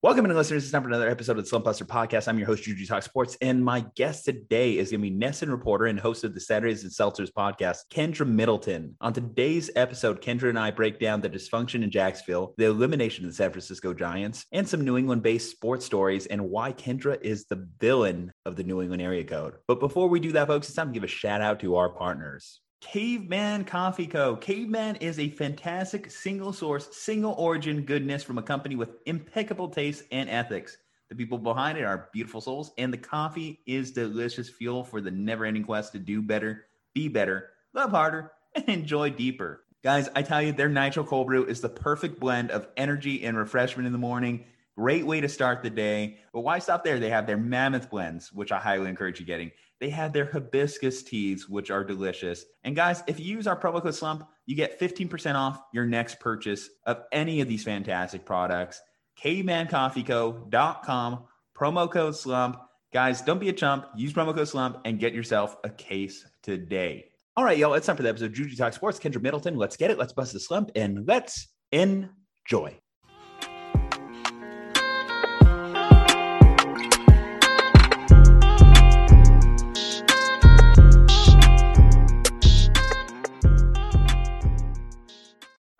Welcome in, listeners. It's time for another episode of the Slump Buster Podcast. I'm your host, Juju Talk Sports, and my guest today is going to be NESN reporter and host of the Saturdays N Seltzers podcast, Kendra Middleton. On today's episode, Kendra and I break down the dysfunction in Jacksonville, the elimination of the San Francisco Giants, and some New England-based sports stories, and why Kendra is the villain of the New England area code. But before we do that, folks, it's time to give a shout out to our partners. Caveman Coffee Co. Caveman is a fantastic single source, single origin goodness from a company with impeccable taste and ethics. The people behind it are beautiful souls, and the coffee is delicious fuel for the never-ending quest to do better, be better, love harder, and enjoy deeper. Guys, I tell you, their Nitro Cold Brew is the perfect blend of energy and refreshment in the morning. Great way to start the day. But why stop there? They have their Mammoth Blends, which I highly encourage you getting. They have their Hibiscus Teas, which are delicious. And guys, if you use our promo code SLUMP, you get 15% off your next purchase of any of these fantastic products. CavemanCoffeeCo.com, promo code SLUMP. Guys, don't be a chump. Use promo code SLUMP and get yourself a case today. All right, y'all, it's time for the episode of Juju Talk Sports. Kendra Middleton, let's get it. Let's bust the slump and let's enjoy.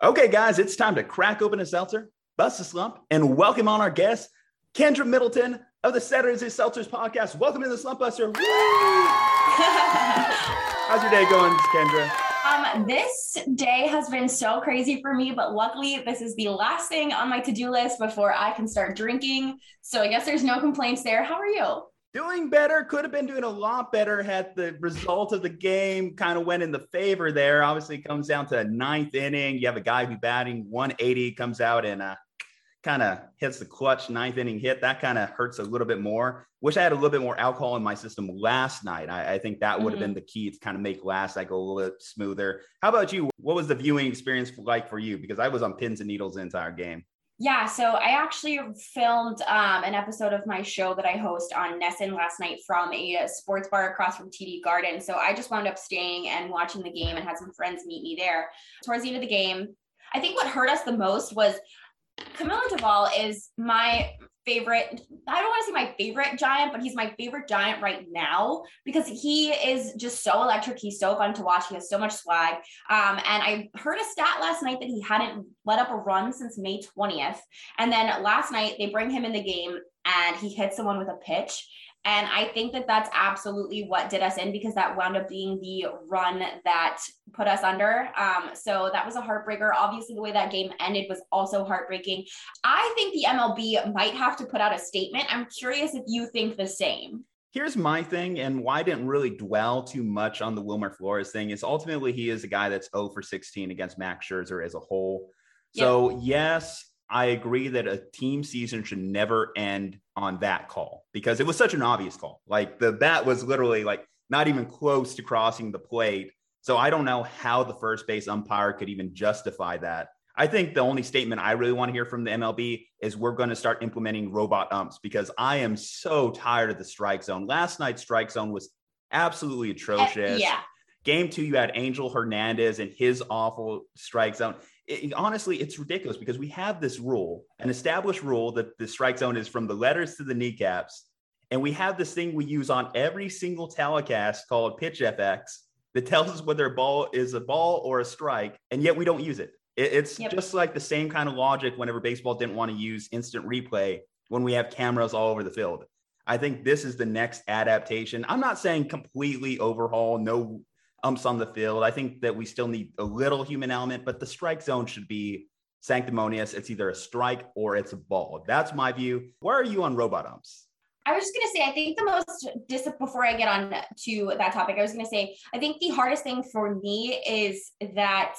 Okay, guys, it's time to crack open a seltzer, bust a slump, and welcome on our guest, Kendra Middleton of the Saturdays N Seltzers podcast. Welcome to the Slump Buster. Woo! How's your day going, Kendra? This day has been so crazy for me, but luckily this is the last thing on my to-do list before I can start drinking. So I guess there's no complaints there. How are you? Doing better. Could have been doing a lot better had the result of the game kind of went in the favor there. Obviously, it comes down to ninth inning. You have a guy who's batting 180, comes out and kind of hits the clutch ninth inning hit. That kind of hurts a little bit more. Wish I had a little bit more alcohol in my system last night. I think that would have been the key to kind of make last night go a little bit smoother. How about you? What was the viewing experience like for you? Because I was on pins and needles the entire game. Yeah, so I actually filmed an episode of my show that I host on NESN last night from a sports bar across from TD Garden. So I just wound up staying and watching the game and had some friends meet me there. Towards the end of the game, I think what hurt us the most was Camilla Duvall is my favorite. I don't want to say my favorite Giant, but he's my favorite Giant right now because he is just so electric. He's so fun to watch. He has so much swag. And I heard a stat last night that he hadn't let up a run since May 20th. And then last night they bring him in the game and he hits someone with a pitch. And I think that that's absolutely what did us in because that wound up being the run that put us under. So that was a heartbreaker. Obviously, the way that game ended was also heartbreaking. I think the MLB might have to put out a statement. I'm curious if you think the same. Here's my thing, and why I didn't really dwell too much on the Wilmer Flores thing is ultimately he is a guy that's 0 for 16 against Max Scherzer as a whole. So yes, I agree that a team season should never end on that call because it was such an obvious call. Like the bat was literally like not even close to crossing the plate. So I don't know how the first base umpire could even justify that. I think the only statement I really want to hear from the MLB is we're going to start implementing robot umps because I am so tired of the strike zone. Last night's strike zone was absolutely atrocious. Yeah. Game 2, you had Angel Hernandez and his awful strike zone. Honestly, it's ridiculous because we have this rule, an established rule that the strike zone is from the letters to the kneecaps. And we have this thing we use on every single telecast called Pitch FX that tells us whether a ball is a ball or a strike. And yet we don't use it. It's just like the same kind of logic whenever baseball didn't want to use instant replay when we have cameras all over the field. I think this is the next adaptation. I'm not saying completely overhaul, no umps on the field. I think that we still need a little human element, but the strike zone should be sanctimonious. It's either a strike or it's a ball. That's my view. Where are you on robot umps? I was just going to say, I think the most, before I get on to that topic, I was going to say, I think the hardest thing for me is that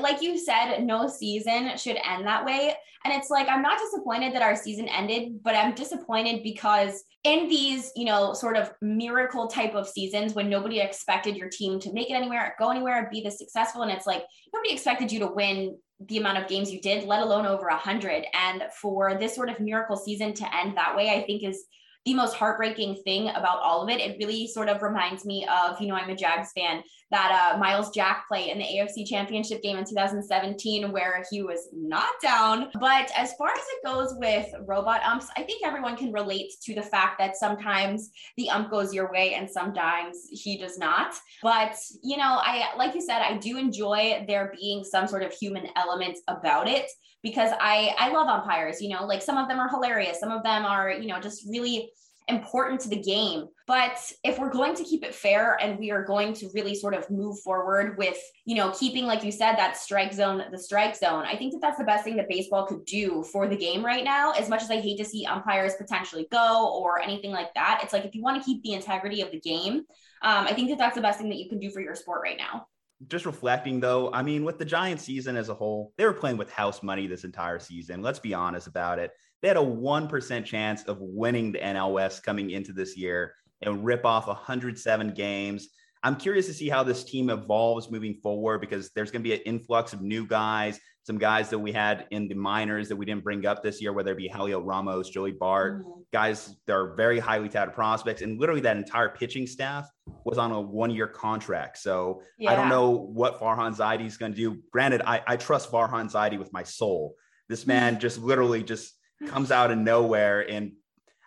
like you said, no season should end that way. And it's like, I'm not disappointed that our season ended, but I'm disappointed because in these, you know, sort of miracle type of seasons when nobody expected your team to make it anywhere, go anywhere, be this successful. And it's like, nobody expected you to win the amount of games you did, let alone over 100. And for this sort of miracle season to end that way, I think is the most heartbreaking thing about all of it, it really sort of reminds me of, you know, I'm a Jags fan, that Miles Jack play in the AFC Championship game in 2017, where he was not down. But as far as it goes with robot umps, I think everyone can relate to the fact that sometimes the ump goes your way and sometimes he does not. But, you know, I, like you said, I do enjoy there being some sort of human element about it, because I love umpires, you know, like some of them are hilarious. Some of them are, you know, just really important to the game. But if we're going to keep it fair and we are going to really sort of move forward with, you know, keeping, like you said, that strike zone, the strike zone, I think that that's the best thing that baseball could do for the game right now. As much as I hate to see umpires potentially go or anything like that, it's like, if you want to keep the integrity of the game, I think that that's the best thing that you can do for your sport right now. Just reflecting though, I mean, with the Giants season as a whole, they were playing with house money this entire season. Let's be honest about it. They had a 1% chance of winning the NL West coming into this year and rip off 107 games. I'm curious to see how this team evolves moving forward, because there's going to be an influx of new guys, some guys that we had in the minors that we didn't bring up this year, whether it be Helio Ramos, Joey Bart, guys that are very highly touted prospects. And literally that entire pitching staff was on a one-year contract. So yeah. I don't know what Farhan Zaidi is going to do. Granted, I trust Farhan Zaidi with my soul. This man just literally just comes out of nowhere. And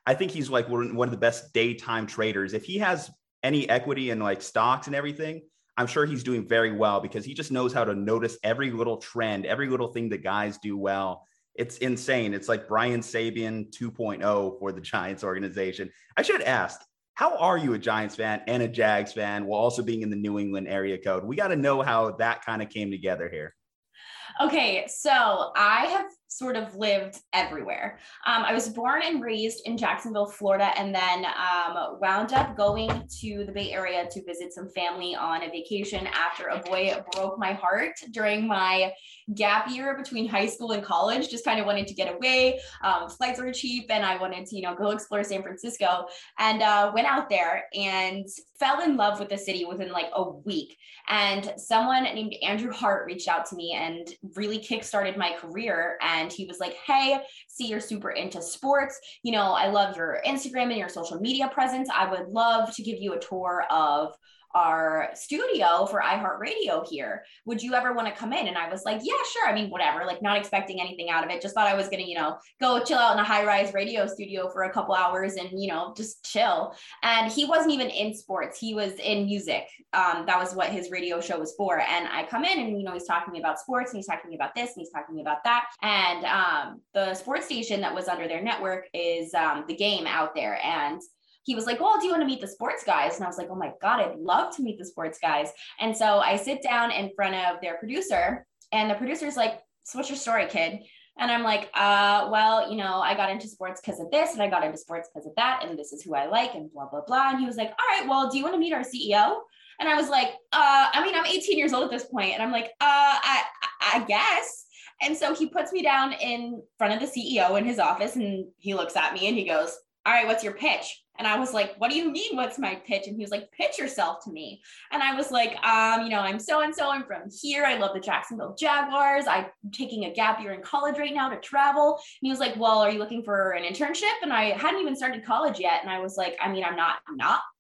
I think he's like one of the best daytime traders. If he has any equity in like stocks and everything, I'm sure he's doing very well, because he just knows how to notice every little trend, every little thing that guys do well. It's insane. It's like Brian Sabian 2.0 for the Giants organization. I should ask, how are you a Giants fan and a Jags fan while also being in the New England area code? We got to know how that kind of came together here. Okay, so I have sort of lived everywhere. I was born and raised in Jacksonville, Florida, and then wound up going to the Bay Area to visit some family on a vacation after a boy broke my heart during my gap year between high school and college. Just kind of wanted to get away. Flights were cheap and I wanted to, you know, go explore San Francisco, and went out there and fell in love with the city within like a week. And someone named Andrew Hart reached out to me and really kickstarted my career. And he was like, hey, see, you're super into sports. You know, I love your Instagram and your social media presence. I would love to give you a tour of our studio for iHeartRadio here. Would you ever want to come in? And I was like, yeah, sure. I mean, whatever, like not expecting anything out of it. Just thought I was going to, you know, go chill out in a high-rise radio studio for a couple hours and, you know, just chill. And he wasn't even in sports. He was in music. That was what his radio show was for. And I come in and, you know, he's talking about sports and he's talking about this and he's talking about that. And the sports station that was under their network is The Game out there. And he was like, well, do you want to meet the sports guys? And I was like, oh my God, I'd love to meet the sports guys. And so I sit down in front of their producer, and the producer's like, so what's your story, kid? And I'm like, well, you know, I got into sports because of this and I got into sports because of that. And this is who I like and blah, blah, blah. And he was like, all right, well, do you want to meet our CEO? And I was like, I mean, I'm 18 years old at this point. And I'm like, I guess. And so he puts me down in front of the CEO in his office, and he looks at me and he goes, all right, what's your pitch? And I was like, what do you mean, what's my pitch? And he was like, pitch yourself to me. And I was like, you know, I'm so-and-so, I'm from here. I love the Jacksonville Jaguars. I'm taking a gap year in college right now to travel. And he was like, well, are you looking for an internship? And I hadn't even started college yet. And I was like, I mean, I'm not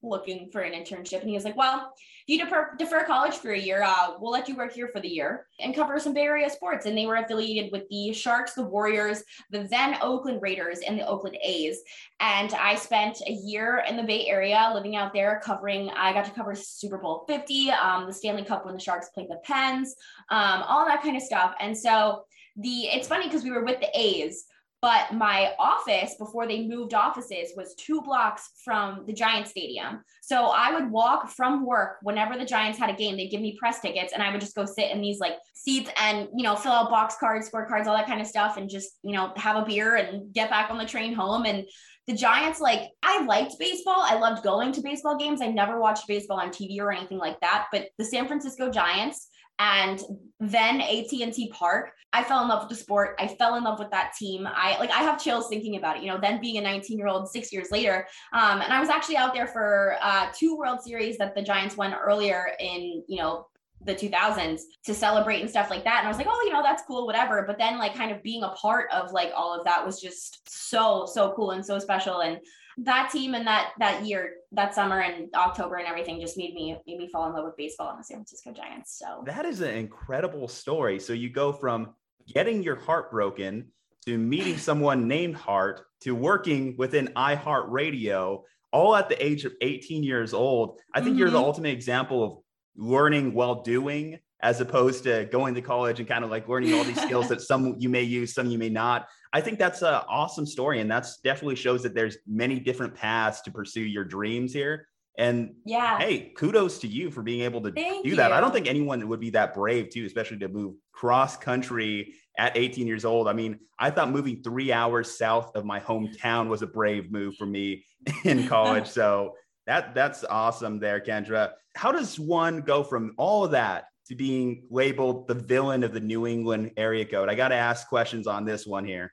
looking for an internship. And he was like, well, if you defer college for a year, we'll let you work here for the year and cover some Bay Area sports. And they were affiliated with the Sharks, the Warriors, the then Oakland Raiders, and the Oakland A's. And I spent a year in the Bay Area living out there covering, I got to cover Super Bowl 50, the Stanley Cup when the Sharks played the Pens, all that kind of stuff. And so it's funny because we were with the A's, but my office, before they moved offices, was 2 blocks from the Giants stadium. So I would walk from work whenever the Giants had a game. They'd give me press tickets and I would just go sit in these like seats and, you know, fill out box cards, scorecards, all that kind of stuff, and just, you know, have a beer and get back on the train home. And the Giants, like, I liked baseball. I loved going to baseball games. I never watched baseball on TV or anything like that, but the San Francisco Giants and then AT&T Park, I fell in love with the sport. I fell in love with that team. I have chills thinking about it, you know, then being a 19-year-old 6 years later. And I was actually out there for 2 World Series that the Giants won earlier in, you know, the 2000s to celebrate and stuff like that. And I was like, oh, you know, that's cool, whatever. But then like kind of being a part of like all of that was just so cool and so special. And that team and that year, that summer and October and everything just made me fall in love with baseball and the San Francisco Giants. So that is an incredible story. So you go from getting your heart broken to meeting someone named Hart to working within iHeartRadio, all at the age of 18 years old. I think you're the ultimate example of learning while doing, as opposed to going to college and kind of like learning all these skills that some you may use, some you may not. I think that's an awesome story. And that's definitely shows that there's many different paths to pursue your dreams here. And yeah, hey, kudos to you for being able to do that. I don't think anyone would be that brave too, especially to move cross country at 18 years old. I mean, I thought moving 3 hours south of my hometown was a brave move for me in college. So that's awesome there, Kendra. How does one go from all of that to being labeled the villain of the New England area code? I got to ask questions on this one here.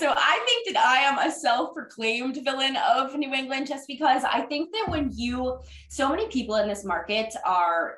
So I think that I am a self-proclaimed villain of New England, just because I think that when so many people in this market are,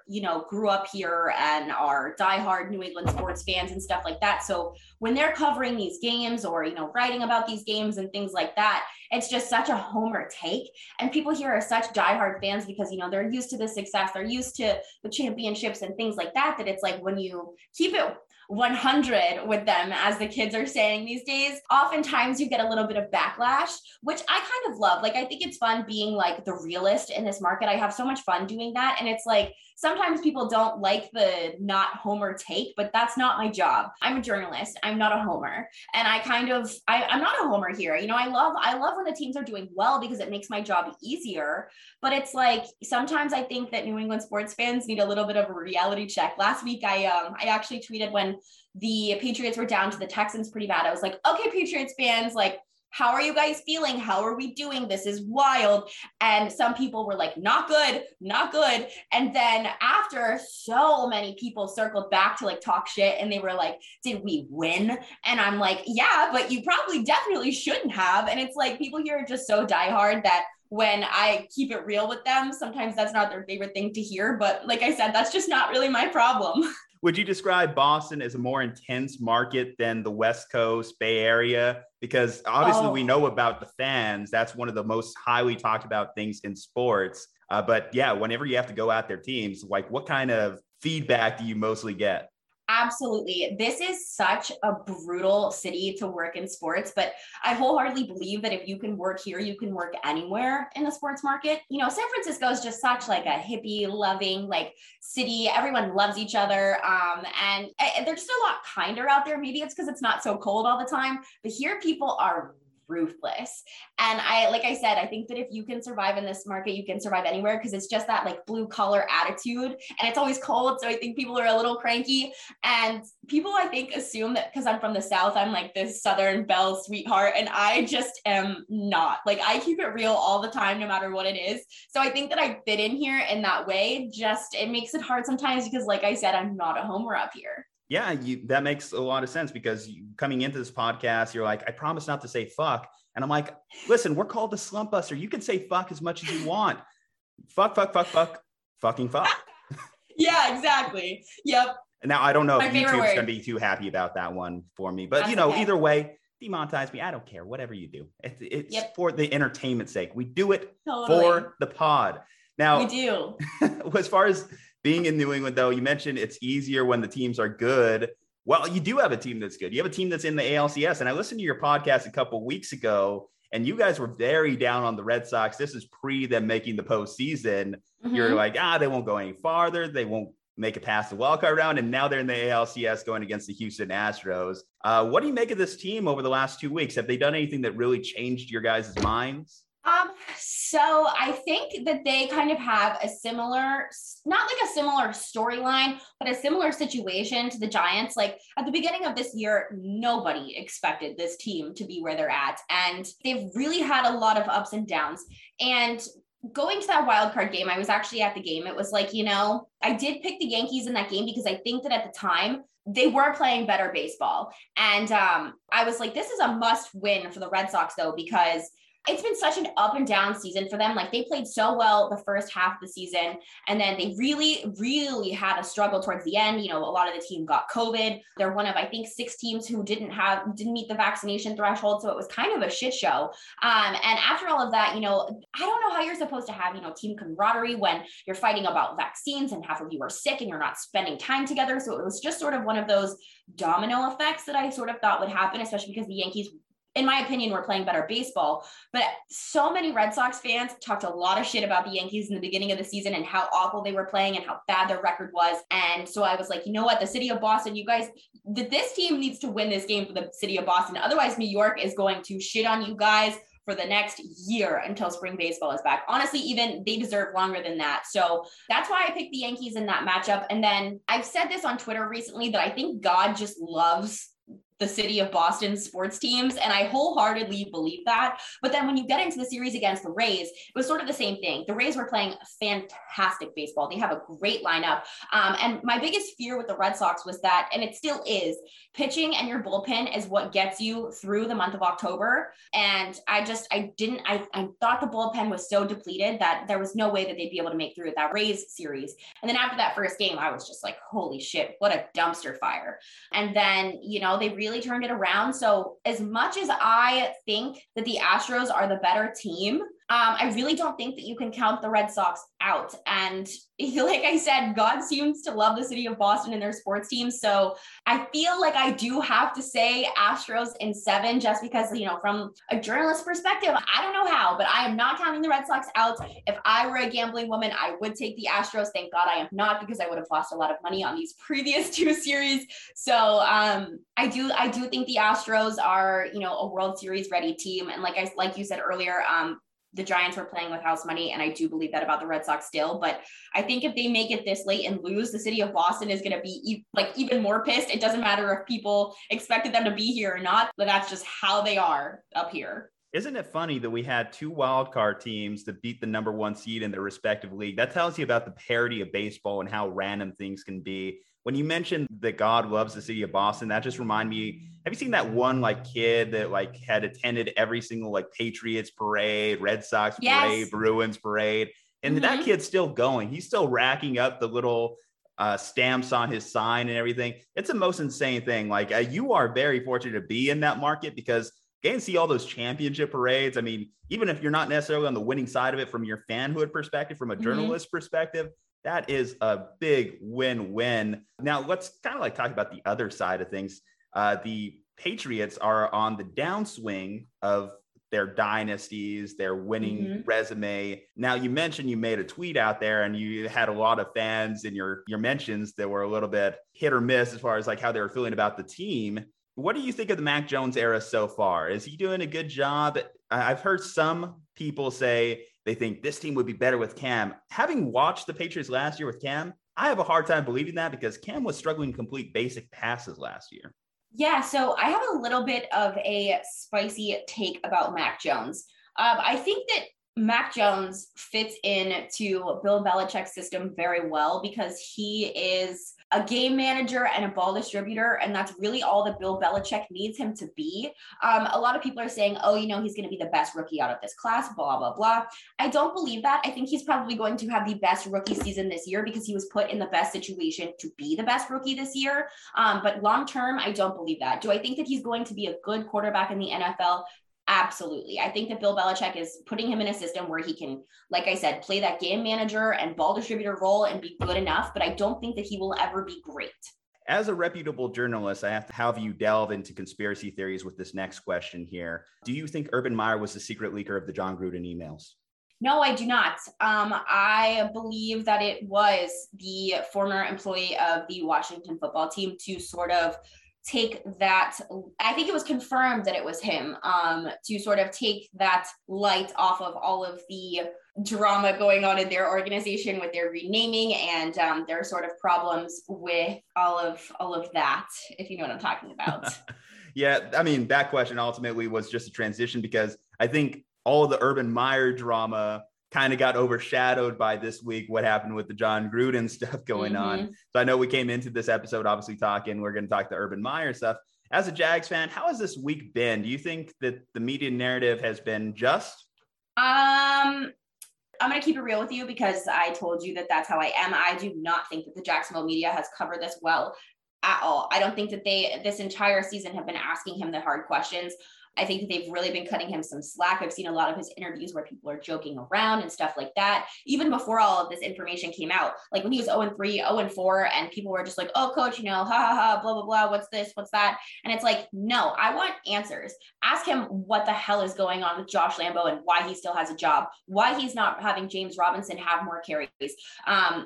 grew up here and are diehard New England sports fans and stuff like that. So when they're covering these games or, writing about these games and things like that, it's just such a homer take. And people here are such diehard fans because, they're used to the success, they're used to the championships and things like that, that it's like when you keep it 100 with them, as the kids are saying these days, oftentimes you get a little bit of backlash, which I kind of love. Like, I think it's fun being like the realist in this market. I have so much fun doing that. And it's like, sometimes people don't like the not homer take, but that's not my job. I'm a journalist. I'm not a homer. And I'm not a homer here. I love when the teams are doing well because it makes my job easier. But it's like, sometimes I think that New England sports fans need a little bit of a reality check. Last week, I actually tweeted when the Patriots were down to the Texans pretty bad. I was like, okay, Patriots fans, like, how are you guys feeling? How are we doing? This is wild. And some people were like, not good, not good. And then after, so many people circled back to like talk shit and they were like, did we win? And I'm like, yeah, but you probably definitely shouldn't have. And it's like, people here are just so diehard that when I keep it real with them, sometimes that's not their favorite thing to hear. But like I said, that's just not really my problem. Would you describe Boston as a more intense market than the West Coast, Bay Area? Because obviously we know about the fans. That's one of the most highly talked about things in sports. But yeah, whenever you have to go at their teams, like, what kind of feedback do you mostly get? Absolutely. This is such a brutal city to work in sports, but I wholeheartedly believe that if you can work here, you can work anywhere in the sports market. San Francisco is just such like a hippie loving like city. Everyone loves each other. And they're just a lot kinder out there. Maybe it's because it's not so cold all the time, but here people are ruthless. And like I said, I think that if you can survive in this market, you can survive anywhere, because it's just that like blue collar attitude, and it's always cold. So I think people are a little cranky, and people, I think, assume that because I'm from the South, I'm like this Southern belle sweetheart. And I just am not. Like, I keep it real all the time, no matter what it is. So I think that I fit in here in that way. Just, it makes it hard sometimes because, like I said, I'm not a homer up here. Yeah, that makes a lot of sense, because coming into this podcast, you're like, I promise not to say fuck. And I'm like, listen, we're called the Slump Buster. You can say fuck as much as you want. Fuck. Yeah, exactly. Yep. Now, I don't know if YouTube's going to be too happy about that one for me, but okay. Either way, demonetize me. I don't care. Whatever you do. It's for the entertainment sake. We do it for the pod. Now, we do. As far as being in New England, though, you mentioned it's easier when the teams are good. Well, you do have a team that's good. You have a team that's in the ALCS. And I listened to your podcast a couple of weeks ago, and you guys were very down on the Red Sox. This is pre them making the postseason. Mm-hmm. You're like, they won't go any farther. They won't make it past the wildcard round. And now they're in the ALCS going against the Houston Astros. What do you make of this team over the last 2 weeks? Have they done anything that really changed your guys' minds? So I think that they kind of have a similar, not like a similar storyline, but a similar situation to the Giants. Like, at the beginning of this year, nobody expected this team to be where they're at. And they've really had a lot of ups and downs. And going to that wildcard game, I was actually at the game. It was like, I did pick the Yankees in that game because I think that at the time, they were playing better baseball. And I was like, this is a must win for the Red Sox, though, because it's been such an up and down season for them. Like, they played so well the first half of the season, and then they really, really had a struggle towards the end. You know, a lot of the team got COVID. They're one of, I think, 6 teams who didn't meet the vaccination threshold. So it was kind of a shit show. And after all of that, you know, I don't know how you're supposed to have, you know, team camaraderie when you're fighting about vaccines and half of you are sick and you're not spending time together. So it was just sort of one of those domino effects that I sort of thought would happen, especially because the Yankees, in my opinion, we're playing better baseball. But so many Red Sox fans talked a lot of shit about the Yankees in the beginning of the season and how awful they were playing and how bad their record was. And so I was like, you know what, the city of Boston, you guys, this team needs to win this game for the city of Boston. Otherwise, New York is going to shit on you guys for the next year until spring baseball is back. Honestly, even they deserve longer than that. So that's why I picked the Yankees in that matchup. And then I've said this on Twitter recently that I think God just loves the city of Boston sports teams. And I wholeheartedly believe that. But then when you get into the series against the Rays, it was sort of the same thing. The Rays were playing fantastic baseball. They have a great lineup. And my biggest fear with the Red Sox was that, and it still is, pitching and your bullpen is what gets you through the month of October. And I thought the bullpen was so depleted that there was no way that they'd be able to make through that Rays series. And then after that first game, I was just like, holy shit, what a dumpster fire. And then, you know, they really turned it around. So as much as I think that the Astros are the better team, I really don't think that you can count the Red Sox out. And like I said, God seems to love the city of Boston and their sports teams. So I feel like I do have to say Astros in 7, just because, you know, from a journalist perspective, I don't know how, but I am not counting the Red Sox out. If I were a gambling woman, I would take the Astros. Thank God I am not, because I would have lost a lot of money on these previous 2 series. So I do think the Astros are, you know, a World Series ready team. And like you said earlier, the Giants were playing with house money, and I do believe that about the Red Sox still. But I think if they make it this late and lose, the city of Boston is going to be even more pissed. It doesn't matter if people expected them to be here or not, but that's just how they are up here. Isn't it funny that we had 2 wildcard teams that beat the number 1 seed in their respective league? That tells you about the parity of baseball and how random things can be. When you mentioned that God loves the city of Boston, that just reminded me, have you seen that one kid that had attended every single Patriots parade, Red Sox parade, yes, Bruins parade? And that kid's still going. He's still racking up the little stamps on his sign and everything. It's the most insane thing. You are very fortunate to be in that market, because you can see all those championship parades. I mean, even if you're not necessarily on the winning side of it from your fanhood perspective, from a journalist perspective, that is a big win-win. Now, let's kind of talk about the other side of things. The Patriots are on the downswing of their dynasties, their winning resume. Now, you mentioned you made a tweet out there and you had a lot of fans in your mentions that were a little bit hit or miss as far as how they were feeling about the team. What do you think of the Mac Jones era so far? Is he doing a good job? I've heard some people say they think this team would be better with Cam. Having watched the Patriots last year with Cam, I have a hard time believing that, because Cam was struggling to complete basic passes last year. Yeah, so I have a little bit of a spicy take about Mac Jones. I think that Mac Jones fits into Bill Belichick's system very well, because he is a game manager and a ball distributor, and that's really all that Bill Belichick needs him to be. A lot of people are saying, oh, you know, he's going to be the best rookie out of this class, blah, blah, blah. I don't believe that. I think he's probably going to have the best rookie season this year, because he was put in the best situation to be the best rookie this year. But long-term, I don't believe that. Do I think that he's going to be a good quarterback in the NFL? Absolutely. I think that Bill Belichick is putting him in a system where he can, like I said, play that game manager and ball distributor role and be good enough, but I don't think that he will ever be great. As a reputable journalist, I have to have you delve into conspiracy theories with this next question here. Do you think Urban Meyer was the secret leaker of the John Gruden emails? No, I do not. I believe that it was the former employee of the Washington football team to sort of take that, I think it was confirmed that it was him, to sort of take that light off of all of the drama going on in their organization with their renaming and their sort of problems with all of that, if you know what I'm talking about. Yeah, I mean, that question ultimately was just a transition, because I think all the Urban Meyer drama kind of got overshadowed by this week, what happened with the John Gruden stuff going on. So I know we came into this episode, obviously we're going to talk the Urban Meyer stuff. As a Jags fan, how has this week been? Do you think that the media narrative has been just? I'm going to keep it real with you because I told you that that's how I am. I do not think that the Jacksonville media has covered this well at all. I don't think that they, this entire season, have been asking him the hard questions. I think that they've really been cutting him some slack. I've seen a lot of his interviews where people are joking around and stuff like that. Even before all of this information came out, like when he was 0-3, 0-4, and people were just like, oh, coach, you know, ha, ha, ha, blah, blah, blah. What's this? What's that? And it's like, no, I want answers. Ask him what the hell is going on with Josh Lambo and why he still has a job, why he's not having James Robinson have more carries,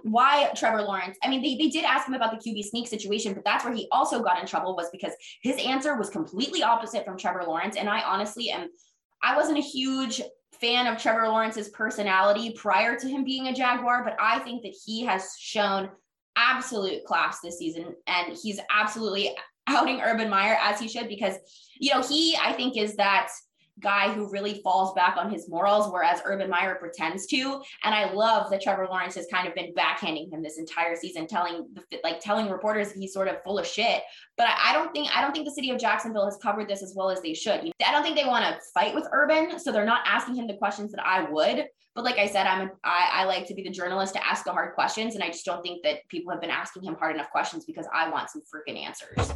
why Trevor Lawrence. I mean, they did ask him about the QB sneak situation, but that's where he also got in trouble, was because his answer was completely opposite from Trevor Lawrence. And I honestly am, I wasn't a huge fan of Trevor Lawrence's personality prior to him being a Jaguar, but I think that he has shown absolute class this season, and he's absolutely outing Urban Meyer as he should, because, you know, he, I think, is that guy who really falls back on his morals, whereas Urban Meyer pretends to. And I love that Trevor Lawrence has kind of been backhanding him this entire season, telling reporters he's sort of full of shit. But I don't think the city of Jacksonville has covered this as well as they should. I don't think they want to fight with Urban, so they're not asking him the questions that I would. But like I said, I like to be the journalist to ask the hard questions, and I just don't think that people have been asking him hard enough questions, because I want some freaking answers.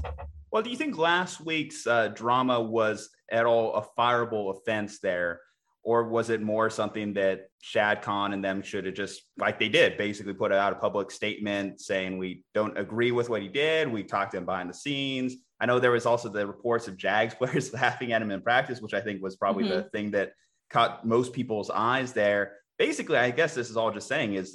Well, do you think last week's drama was at all a fireable offense there, or was it more something that Shad Khan and them should have just, like they did, basically put out a public statement saying we don't agree with what he did, we talked to him behind the scenes? I know there was also the reports of Jags players laughing at him in practice, which I think was probably the thing that caught most people's eyes there. Basically, I guess this is all just saying is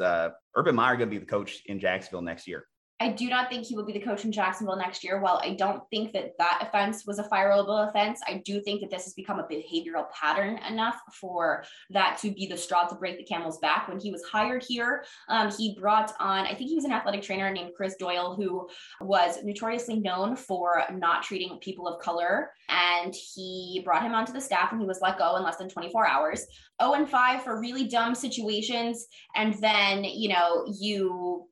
Urban Meyer going to be the coach in Jacksonville next year? I do not think he will be the coach in Jacksonville next year. While I don't think that that offense was a fireable offense, I do think that this has become a behavioral pattern enough for that to be the straw to break the camel's back. When he was hired here, he brought on, I think he was an athletic trainer named Chris Doyle, who was notoriously known for not treating people of color. And he brought him onto the staff, and he was let go in less than 24 hours. 0-5 for really dumb situations. And then, you know,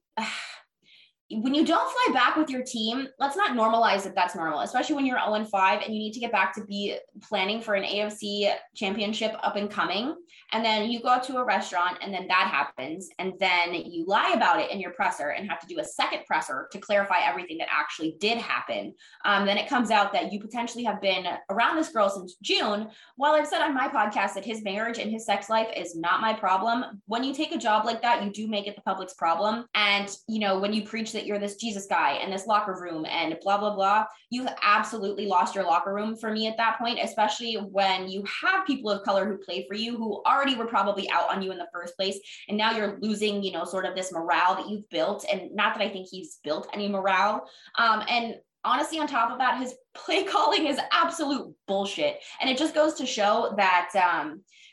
when you don't fly back with your team, let's not normalize that that's normal, especially when you're 0-5 and you need to get back to be planning for an AFC championship up and coming. And then you go to a restaurant and then that happens. And then you lie about it in your presser and have to do a second presser to clarify everything that actually did happen. Then it comes out that you potentially have been around this girl since June. While I've said on my podcast that his marriage and his sex life is not my problem, when you take a job like that, you do make it the public's problem. And, you know, when you preach that you're this Jesus guy and this locker room and blah, blah, blah, you've absolutely lost your locker room for me at that point, especially when you have people of color who play for you, who already were probably out on you in the first place. And now you're losing, you know, sort of this morale that you've built. And not that I think he's built any morale. And honestly, on top of that, his play calling is absolute bullshit. And it just goes to show that,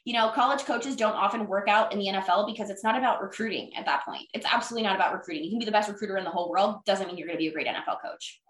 you know, college coaches don't often work out in the NFL because it's not about recruiting at that point. It's absolutely not about recruiting. You can be the best recruiter in the whole world. Doesn't mean you're going to be a great NFL coach.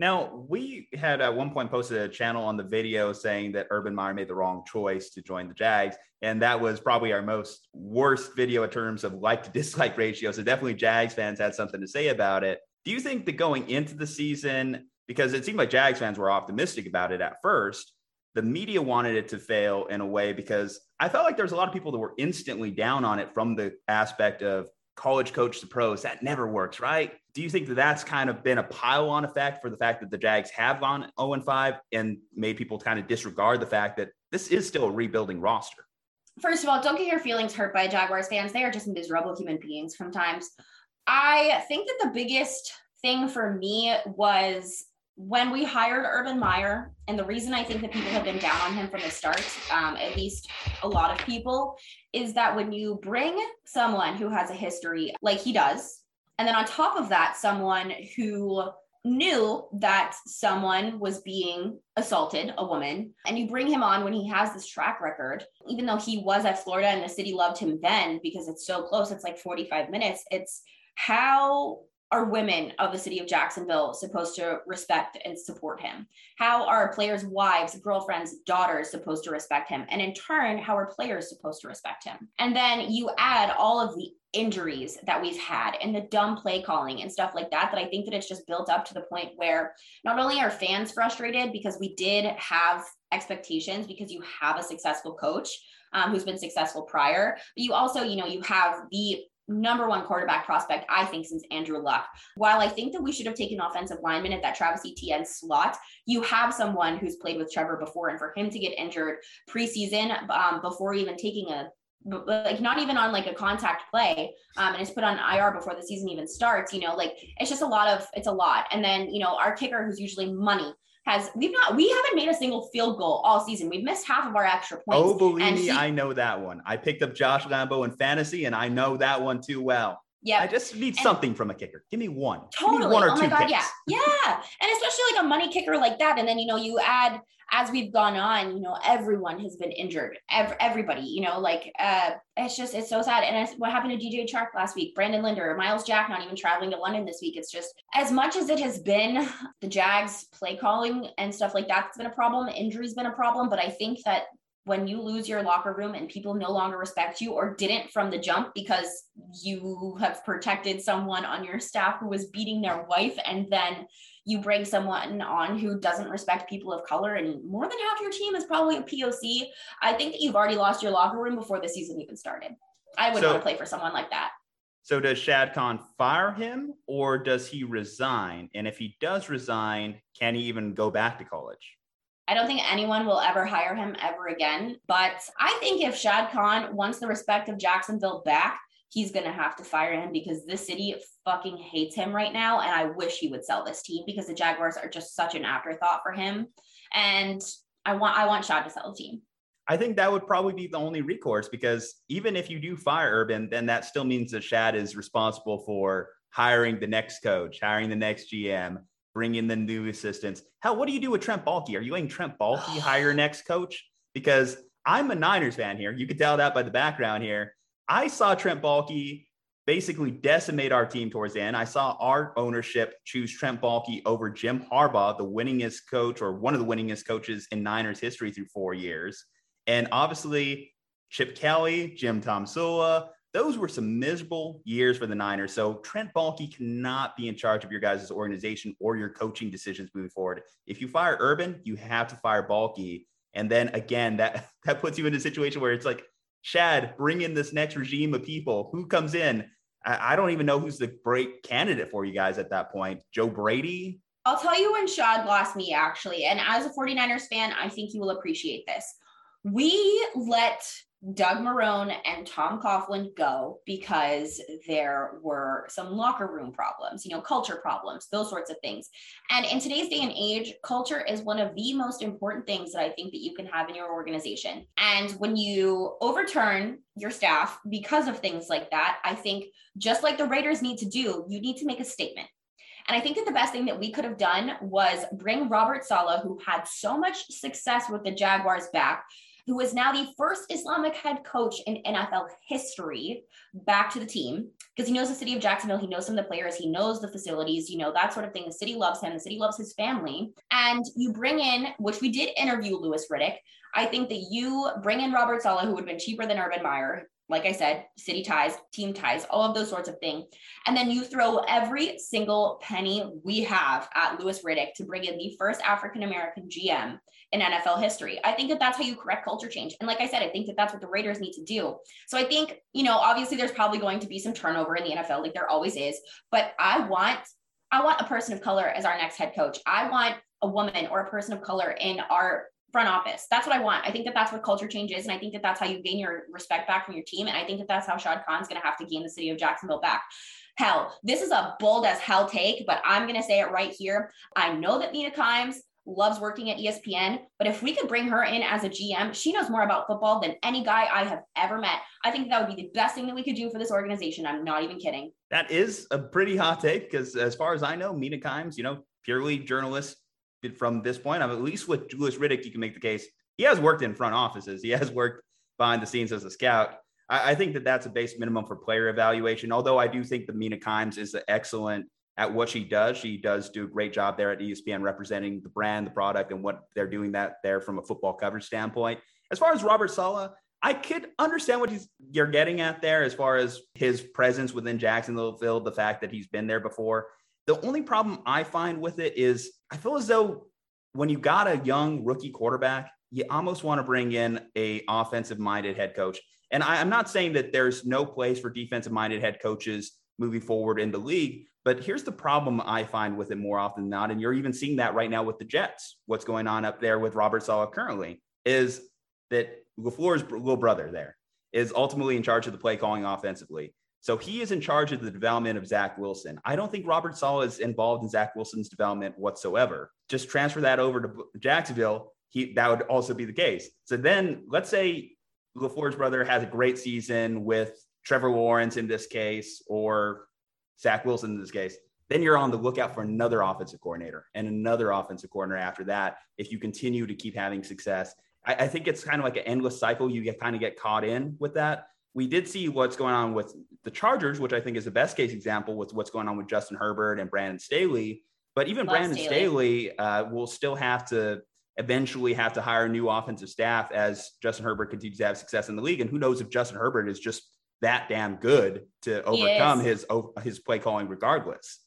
Now, we had at one point posted a channel on the video saying that Urban Meyer made the wrong choice to join the Jags. And that was probably our most worst video in terms of like to dislike ratio. So definitely Jags fans had something to say about it. Do you think that going into the season, because it seemed like Jags fans were optimistic about it at first, the media wanted it to fail in a way? Because I felt like there was a lot of people that were instantly down on it from the aspect of college coach to pros. That never works, right? Do you think that that's kind of been a pile-on effect for the fact that the Jags have gone 0-5 and made people kind of disregard the fact that this is still a rebuilding roster? First of all, don't get your feelings hurt by Jaguars fans. They are just miserable human beings sometimes. I think that the biggest thing for me was when we hired Urban Meyer, and the reason I think that people have been down on him from the start, at least a lot of people, is that when you bring someone who has a history like he does, and then on top of that, someone who knew that someone was being assaulted, a woman, and you bring him on when he has this track record, even though he was at Florida and the city loved him then because it's so close, it's like 45 minutes, it's how are women of the city of Jacksonville supposed to respect and support him? How are players' wives, girlfriends, daughters supposed to respect him? And in turn, how are players supposed to respect him? And then you add all of the injuries that we've had and the dumb play calling and stuff like that, that I think that it's just built up to the point where not only are fans frustrated because we did have expectations because you have a successful coach who's been successful prior, but you also, you know, you have the number one quarterback prospect, I think, since Andrew Luck. While I think that we should have taken offensive lineman at that Travis Etienne slot, you have someone who's played with Trevor before, and for him to get injured preseason before even taking a, like, not even on like a contact play, and it's put on IR before the season even starts, you know, like, it's just a lot of, it's a lot. And then, you know, our kicker, who's usually money, we haven't made a single field goal all season. We've missed half of our extra points. Oh, believe me, I know that one. I picked up Josh Lambo in fantasy, and I know that one too well. Yeah, I just need something from a kicker. Give me one. Totally. Give me one or two God, kicks. Yeah. And especially like a money kicker like that. And then, you know, you add, as we've gone on, you know, everyone has been injured. Everybody, you know, like, it's just, it's so sad. And what happened to DJ Chark last week, Brandon Linder, Miles Jack, not even traveling to London this week. It's just, as much as it has been the Jags play calling and stuff like that's been a problem, injury's been a problem. But I think that when you lose your locker room and people no longer respect you, or didn't from the jump because you have protected someone on your staff who was beating their wife, and then you bring someone on who doesn't respect people of color, and more than half your team is probably a POC, I think that you've already lost your locker room before the season even started. I wouldn't want to play for someone like that. So does Shad Khan fire him, or does he resign? And if he does resign, can he even go back to college? I don't think anyone will ever hire him ever again. But I think if Shad Khan wants the respect of Jacksonville back, he's going to have to fire him, because this city fucking hates him right now. And I wish he would sell this team, because the Jaguars are just such an afterthought for him. And I want Shad to sell the team. I think that would probably be the only recourse, because even if you do fire Urban, then that still means that Shad is responsible for hiring the next coach, hiring the next GM, bring in the new assistants. Hell, what do you do with Trent Baalke? Are you letting Trent Baalke hire next coach? Because I'm a Niners fan here. You could tell that by the background here. I saw Trent Baalke basically decimate our team towards the end. I saw our ownership choose Trent Baalke over Jim Harbaugh, the winningest coach, or one of the winningest coaches in Niners history through 4 years. And obviously Chip Kelly, Jim Tomsula, those were some miserable years for the Niners. So Trent Baalke cannot be in charge of your guys' organization or your coaching decisions moving forward. If you fire Urban, you have to fire Baalke. And then again, that puts you in a situation where it's like, Shad, bring in this next regime of people. Who comes in? I don't even know who's the great candidate for you guys at that point. Joe Brady? I'll tell you when Shad lost me, actually. And as a 49ers fan, I think you will appreciate this. We let Doug Marrone and Tom Coughlin go because there were some locker room problems, you know, culture problems, those sorts of things. And in today's day and age, culture is one of the most important things that I think that you can have in your organization. And when you overturn your staff because of things like that, I think, just like the Raiders need to do, you need to make a statement. And I think that the best thing that we could have done was bring Robert Saleh, who had so much success with the Jaguars, back, who is now the first Islamic head coach in NFL history, back to the team, because he knows the city of Jacksonville. He knows some of the players. He knows the facilities, you know, that sort of thing. The city loves him. The city loves his family. And you bring in, which we did interview Lewis Riddick. I think that you bring in Robert Saleh, who would have been cheaper than Urban Meyer. Like I said, city ties, team ties, all of those sorts of things. And then you throw every single penny we have at Lewis Riddick to bring in the first African-American GM in NFL history. I think that that's how you correct culture change. And like I said, I think that that's what the Raiders need to do. So I think, you know, obviously there's probably going to be some turnover in the NFL, like there always is, but I want a person of color as our next head coach. I want a woman or a person of color in our front office. That's what I want. I think that that's what culture change is. And I think that that's how you gain your respect back from your team. And I think that that's how Shad Khan's going to have to gain the city of Jacksonville back. Hell, this is a bold as hell take, but I'm going to say it right here. I know that Mina Kimes loves working at ESPN, but if we could bring her in as a GM, she knows more about football than any guy I have ever met. I think that would be the best thing that we could do for this organization. I'm not even kidding. That is a pretty hot take, because as far as I know, Mina Kimes, you know, purely journalist, from this point, at least with Lewis Riddick, you can make the case. He has worked in front offices. He has worked behind the scenes as a scout. I think that that's a base minimum for player evaluation, although I do think that Mina Kimes is an excellent at what she does. She does do a great job there at ESPN representing the brand, the product, and what they're doing that there from a football coverage standpoint. As far as Robert Saleh, I could understand what you're getting at there as far as his presence within Jacksonville, the fact that he's been there before. The only problem I find with it is I feel as though when you got a young rookie quarterback, you almost want to bring in a offensive-minded head coach. And I'm not saying that there's no place for defensive-minded head coaches moving forward in the league, but here's the problem I find with it more often than not, and you're even seeing that right now with the Jets, what's going on up there with Robert Saleh currently, is that LaFleur's little brother there is ultimately in charge of the play calling offensively. So he is in charge of the development of Zach Wilson. I don't think Robert Saleh is involved in Zach Wilson's development whatsoever. Just transfer that over to Jacksonville. That would also be the case. So then let's say LaFleur's brother has a great season with Trevor Lawrence in this case, or Zach Wilson in this case. Then you're on the lookout for another offensive coordinator and another offensive coordinator after that. If you continue to keep having success, I think it's kind of like an endless cycle. You kind of get caught in with that. We did see what's going on with the Chargers, which I think is the best case example with what's going on with Justin Herbert and Brandon Staley. But even Brandon Staley will still eventually have to hire a new offensive staff as Justin Herbert continues to have success in the league. And who knows if Justin Herbert is just that damn good to overcome his play calling regardless.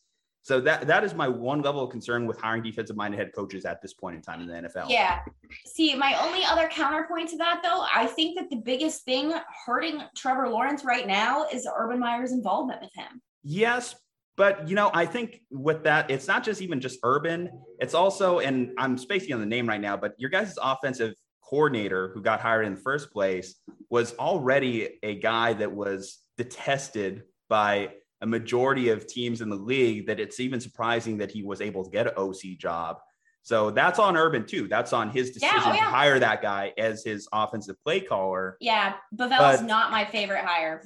So that is my one level of concern with hiring defensive-minded head coaches at this point in time in the NFL. Yeah. See, my only other counterpoint to that, though, I think that the biggest thing hurting Trevor Lawrence right now is Urban Meyer's involvement with him. Yes, but, I think with that, it's not just Urban. It's also, and I'm spacing on the name right now, but your guys' offensive coordinator who got hired in the first place was already a guy that was detested by a majority of teams in the league that it's even surprising that he was able to get an OC job. So that's on Urban too. That's on his decision to hire that guy as his offensive play caller. Yeah. Bevell is not my favorite hire.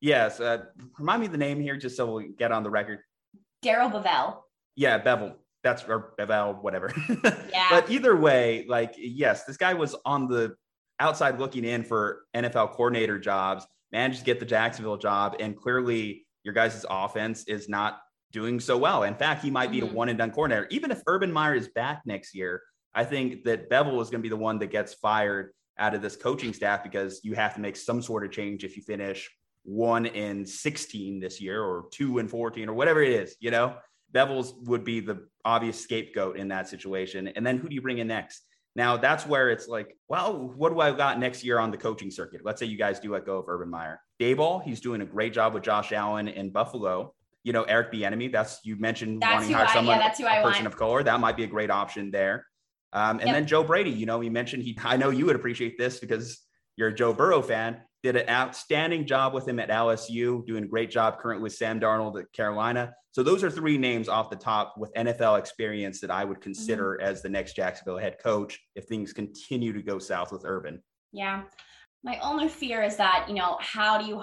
Yes. Remind me of the name here, just so we get on the record. Daryl Bevell. Yeah. Bevell, whatever. Yeah. But either way, yes, this guy was on the outside looking in for NFL coordinator jobs, managed to get the Jacksonville job. And clearly, your guys' offense is not doing so well. In fact, he might be a one-and-done coordinator. Even if Urban Meyer is back next year, I think that Bevell is going to be the one that gets fired out of this coaching staff because you have to make some sort of change if you finish 1-16 this year or 2-14 or whatever it is. Bevell's would be the obvious scapegoat in that situation. And then who do you bring in next? Now, that's where it's like, well, what do I got next year on the coaching circuit? Let's say you guys do let go of Urban Meyer. Daboll, he's doing a great job with Josh Allen in Buffalo. Eric Bieniemy, you mentioned wanting to hire someone, a person of color. That might be a great option there. Then Joe Brady, he mentioned I know you would appreciate this because you're a Joe Burrow fan, did an outstanding job with him at LSU, doing a great job currently with Sam Darnold at Carolina. So those are three names off the top with NFL experience that I would consider as the next Jacksonville head coach if things continue to go south with Urban. Yeah. My only fear is that, how do you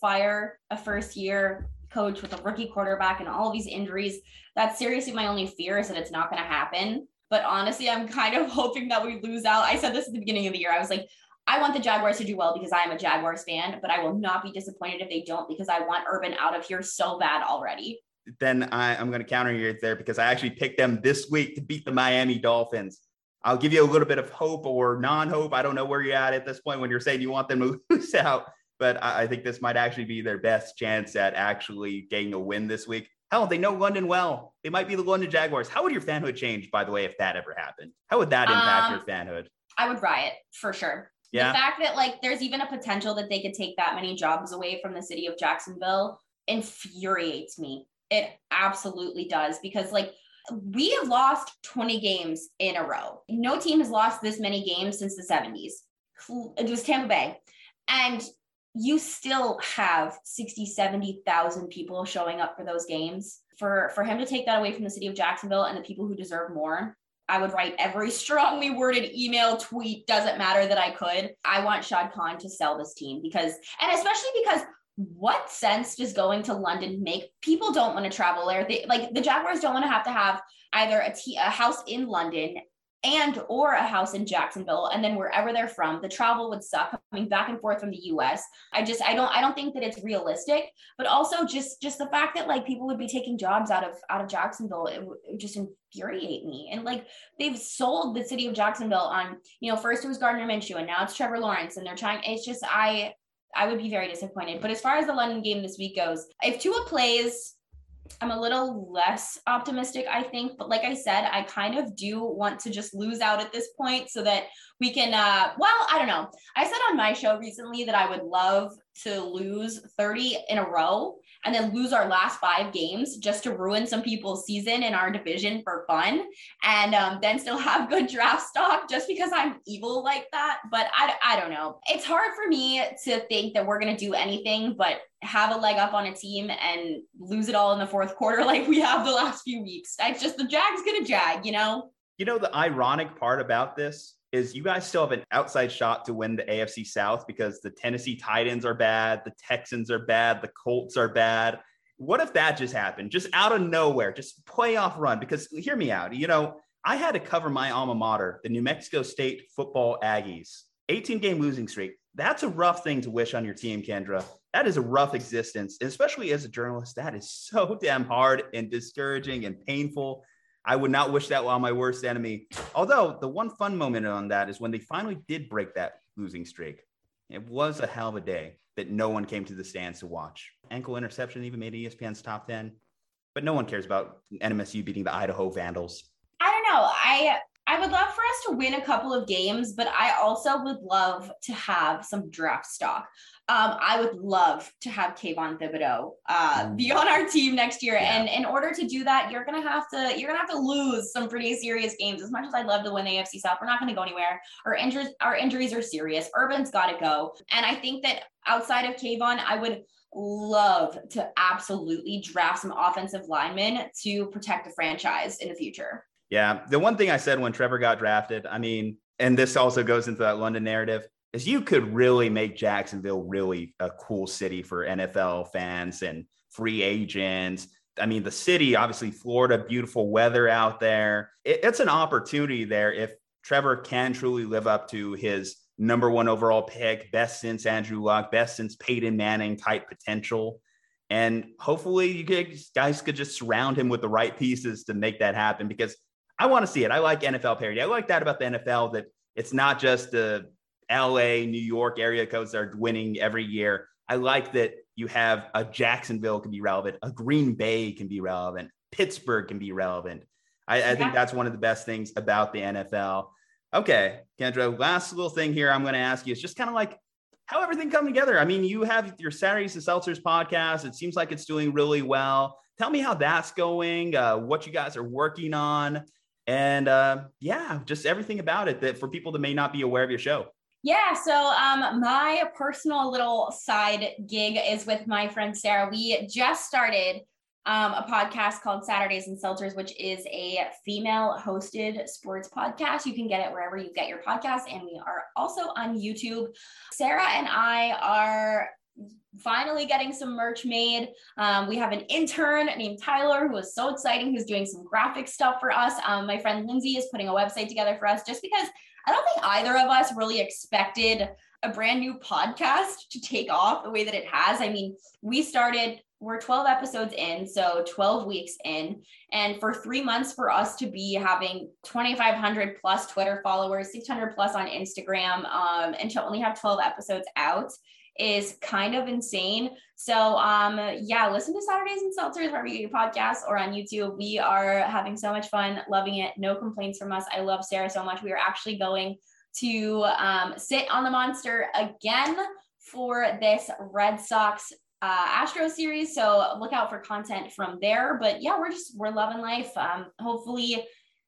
fire a first year coach with a rookie quarterback and all these injuries? That's seriously my only fear, is that it's not going to happen. But honestly, I'm kind of hoping that we lose out. I said this at the beginning of the year. I was like, I want the Jaguars to do well because I am a Jaguars fan, but I will not be disappointed if they don't, because I want Urban out of here so bad already. Then I'm going to counter you there because I actually picked them this week to beat the Miami Dolphins. I'll give you a little bit of hope or non-hope. I don't know where you're at this point when you're saying you want them to lose out, but I think this might actually be their best chance at actually getting a win this week. Hell, they know London well. They might be the London Jaguars. How would your fanhood change, by the way, if that ever happened? How would that impact your fanhood? I would riot for sure. Yeah. The fact that there's even a potential that they could take that many jobs away from the city of Jacksonville infuriates me. It absolutely does, because we have lost 20 games in a row. No team has lost this many games since the 70s. It was Tampa Bay. And you still have 60, 70,000 people showing up for those games. For him to take that away from the city of Jacksonville and the people who deserve more, I would write every strongly worded email, tweet, doesn't matter, that I could. I want Shad Khan to sell this team because what sense does going to London make? People don't want to travel there. The Jaguars don't want to have either a house in London and or a house in Jacksonville, and then wherever they're from, the travel would suck coming back and forth from the US. I don't think that it's realistic, but also just the fact that like people would be taking jobs out of Jacksonville, it would just infuriate me. And like they've sold the city of Jacksonville on, you know, first it was Gardner Minshew and now it's Trevor Lawrence, and they're trying, it's just, I would be very disappointed. But as far as the London game this week goes, if Tua plays, I'm a little less optimistic, I think. But like I said, I kind of do want to just lose out at this point so that we can, I don't know. I said on my show recently that I would love to lose 30 in a row and then lose our last 5 games just to ruin some people's season in our division for fun, and then still have good draft stock just because I'm evil like that. But I don't know. It's hard for me to think that we're going to do anything but have a leg up on a team and lose it all in the fourth quarter like we have the last few weeks. It's just the Jag's going to jag, you know? You know, the ironic part about this is you guys still have an outside shot to win the AFC South because the Tennessee Titans are bad, the Texans are bad, the Colts are bad. What if that just happened? Just out of nowhere, just playoff run. Because hear me out, you know, I had to cover my alma mater, the New Mexico State Football Aggies, 18-game losing streak. That's a rough thing to wish on your team, Kendra. That is a rough existence, especially as a journalist. That is so damn hard and discouraging and painful. I would not wish that on my worst enemy. Although the one fun moment on that is when they finally did break that losing streak. It was a hell of a day that no one came to the stands to watch. Ankle interception even made ESPN's top 10, but no one cares about NMSU beating the Idaho Vandals. I don't know. I would love for us to win a couple of games, but I also would love to have some draft stock. I would love to have Kayvon Thibodeau be on our team next year. Yeah. And in order to do that, you're gonna have to lose some pretty serious games. As much as I'd love to win the AFC South, we're not gonna go anywhere. Our injuries are serious. Urban's gotta go. And I think that outside of Kayvon, I would love to absolutely draft some offensive linemen to protect the franchise in the future. Yeah. The one thing I said when Trevor got drafted, I mean, and this also goes into that London narrative, is you could really make Jacksonville really a cool city for NFL fans and free agents. I mean, the city, obviously Florida, beautiful weather out there. It's an opportunity there if Trevor can truly live up to his number 1 overall pick, best since Andrew Luck, best since Peyton Manning type potential. And hopefully you guys could just surround him with the right pieces to make that happen, because I want to see it. I like NFL parity. I like that about the NFL, that it's not just the LA, New York area codes that are winning every year. I like that you have a Jacksonville can be relevant, a Green Bay can be relevant, Pittsburgh can be relevant. I think that's one of the best things about the NFL. Okay, Kendra, last little thing here I'm going to ask you is just kind of like how everything come together. I mean, you have your Saturdays N Seltzers podcast. It seems like it's doing really well. Tell me how that's going, what you guys are working on. And just everything about it that for people that may not be aware of your show. Yeah, so my personal little side gig is with my friend Sarah. We just started a podcast called Saturdays N Seltzers, which is a female-hosted sports podcast. You can get it wherever you get your podcasts, and we are also on YouTube. Sarah and I are finally getting some merch made. We have an intern named Tyler who is so exciting, who's doing some graphic stuff for us. My friend Lindsay is putting a website together for us, just because I don't think either of us really expected a brand new podcast to take off the way that it has. I mean, we're 12 episodes in, so 12 weeks in. And for 3 months for us to be having 2,500 plus Twitter followers, 600 plus on Instagram, and to only have 12 episodes out is kind of insane. So listen to Saturdays N Seltzers wherever you get your podcasts or on YouTube. We are having so much fun, loving it. No complaints from us. I love Sarah so much. We are actually going to sit on the Monster again for this Red Sox Astro series. So look out for content from there. But yeah, we're loving life. Hopefully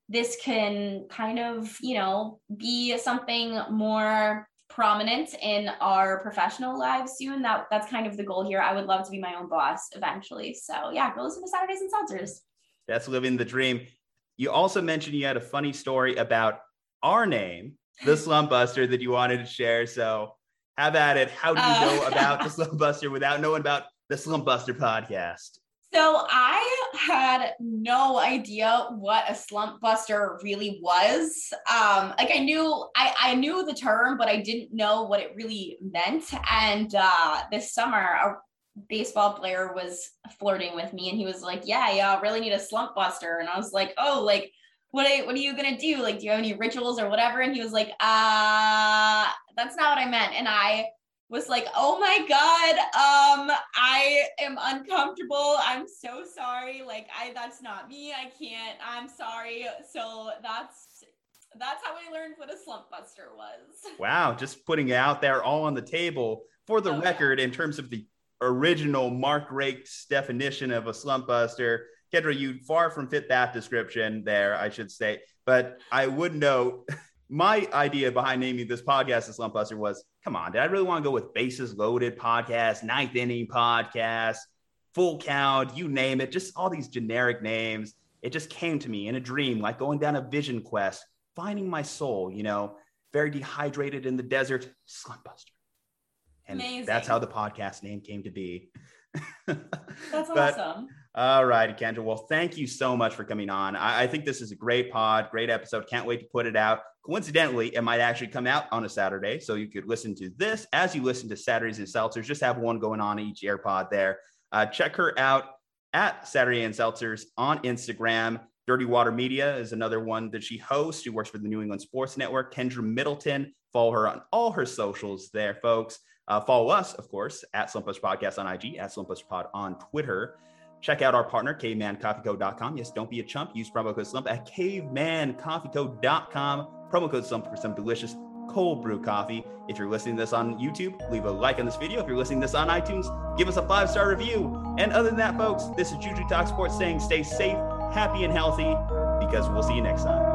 this can kind of, you know, be something more prominent in our professional lives soon. That's kind of the goal here. I would love to be my own boss eventually. So yeah, go listen to Saturdays N Seltzers. That's living the dream. You also mentioned you had a funny story about our name, the Slump Buster, that you wanted to share. So have at it. How do you know about the Slump Buster without knowing about the Slump Buster podcast? So I had no idea what a slump buster really was. Like I knew the term, but I didn't know what it really meant. And this summer, a baseball player was flirting with me and he was like, yeah, I really need a slump buster. And I was like, oh, like, what are you going to do? Like, do you have any rituals or whatever? And he was like, that's not what I meant. And I was like, oh my God, I am uncomfortable. I'm so sorry. Like, that's not me. I can't, I'm sorry. So that's how I learned what a slump buster was. Wow. Just putting it out there all on the table for the record, in terms of the original Mark Rake's definition of a slump buster. Kendra, you far from fit that description there, I should say, but I would note my idea behind naming this podcast the Slump Buster was, come on, did I really want to go with bases loaded podcast, ninth inning podcast, full count, you name it, just all these generic names. It just came to me in a dream, like going down a vision quest, finding my soul, very dehydrated in the desert, Slump Buster. And amazing. That's how the podcast name came to be. That's awesome. All right, Kendra. Well, thank you so much for coming on. I think this is a great pod, great episode. Can't wait to put it out. Coincidentally, it might actually come out on a Saturday. So you could listen to this as you listen to Saturdays and Seltzers. Just have one going on each AirPod there. Check her out at Saturday and Seltzers on Instagram. Dirty Water Media is another one that she hosts. She works for the New England Sports Network. Kendra Middleton. Follow her on all her socials there, folks. Follow us, of course, at Slump Buster Podcast on IG, at Slump Buster Pod on Twitter. Check out our partner, CavemanCoffeeCo.com. Yes, don't be a chump. Use promo code SLUMP at CavemanCoffeeCo.com. Promo code SLUMP for some delicious cold brew coffee. If you're listening to this on YouTube, leave a like on this video. If you're listening to this on iTunes, give us a 5-star review. And other than that, folks, this is Juju Talk Sports saying stay safe, happy, and healthy, because we'll see you next time.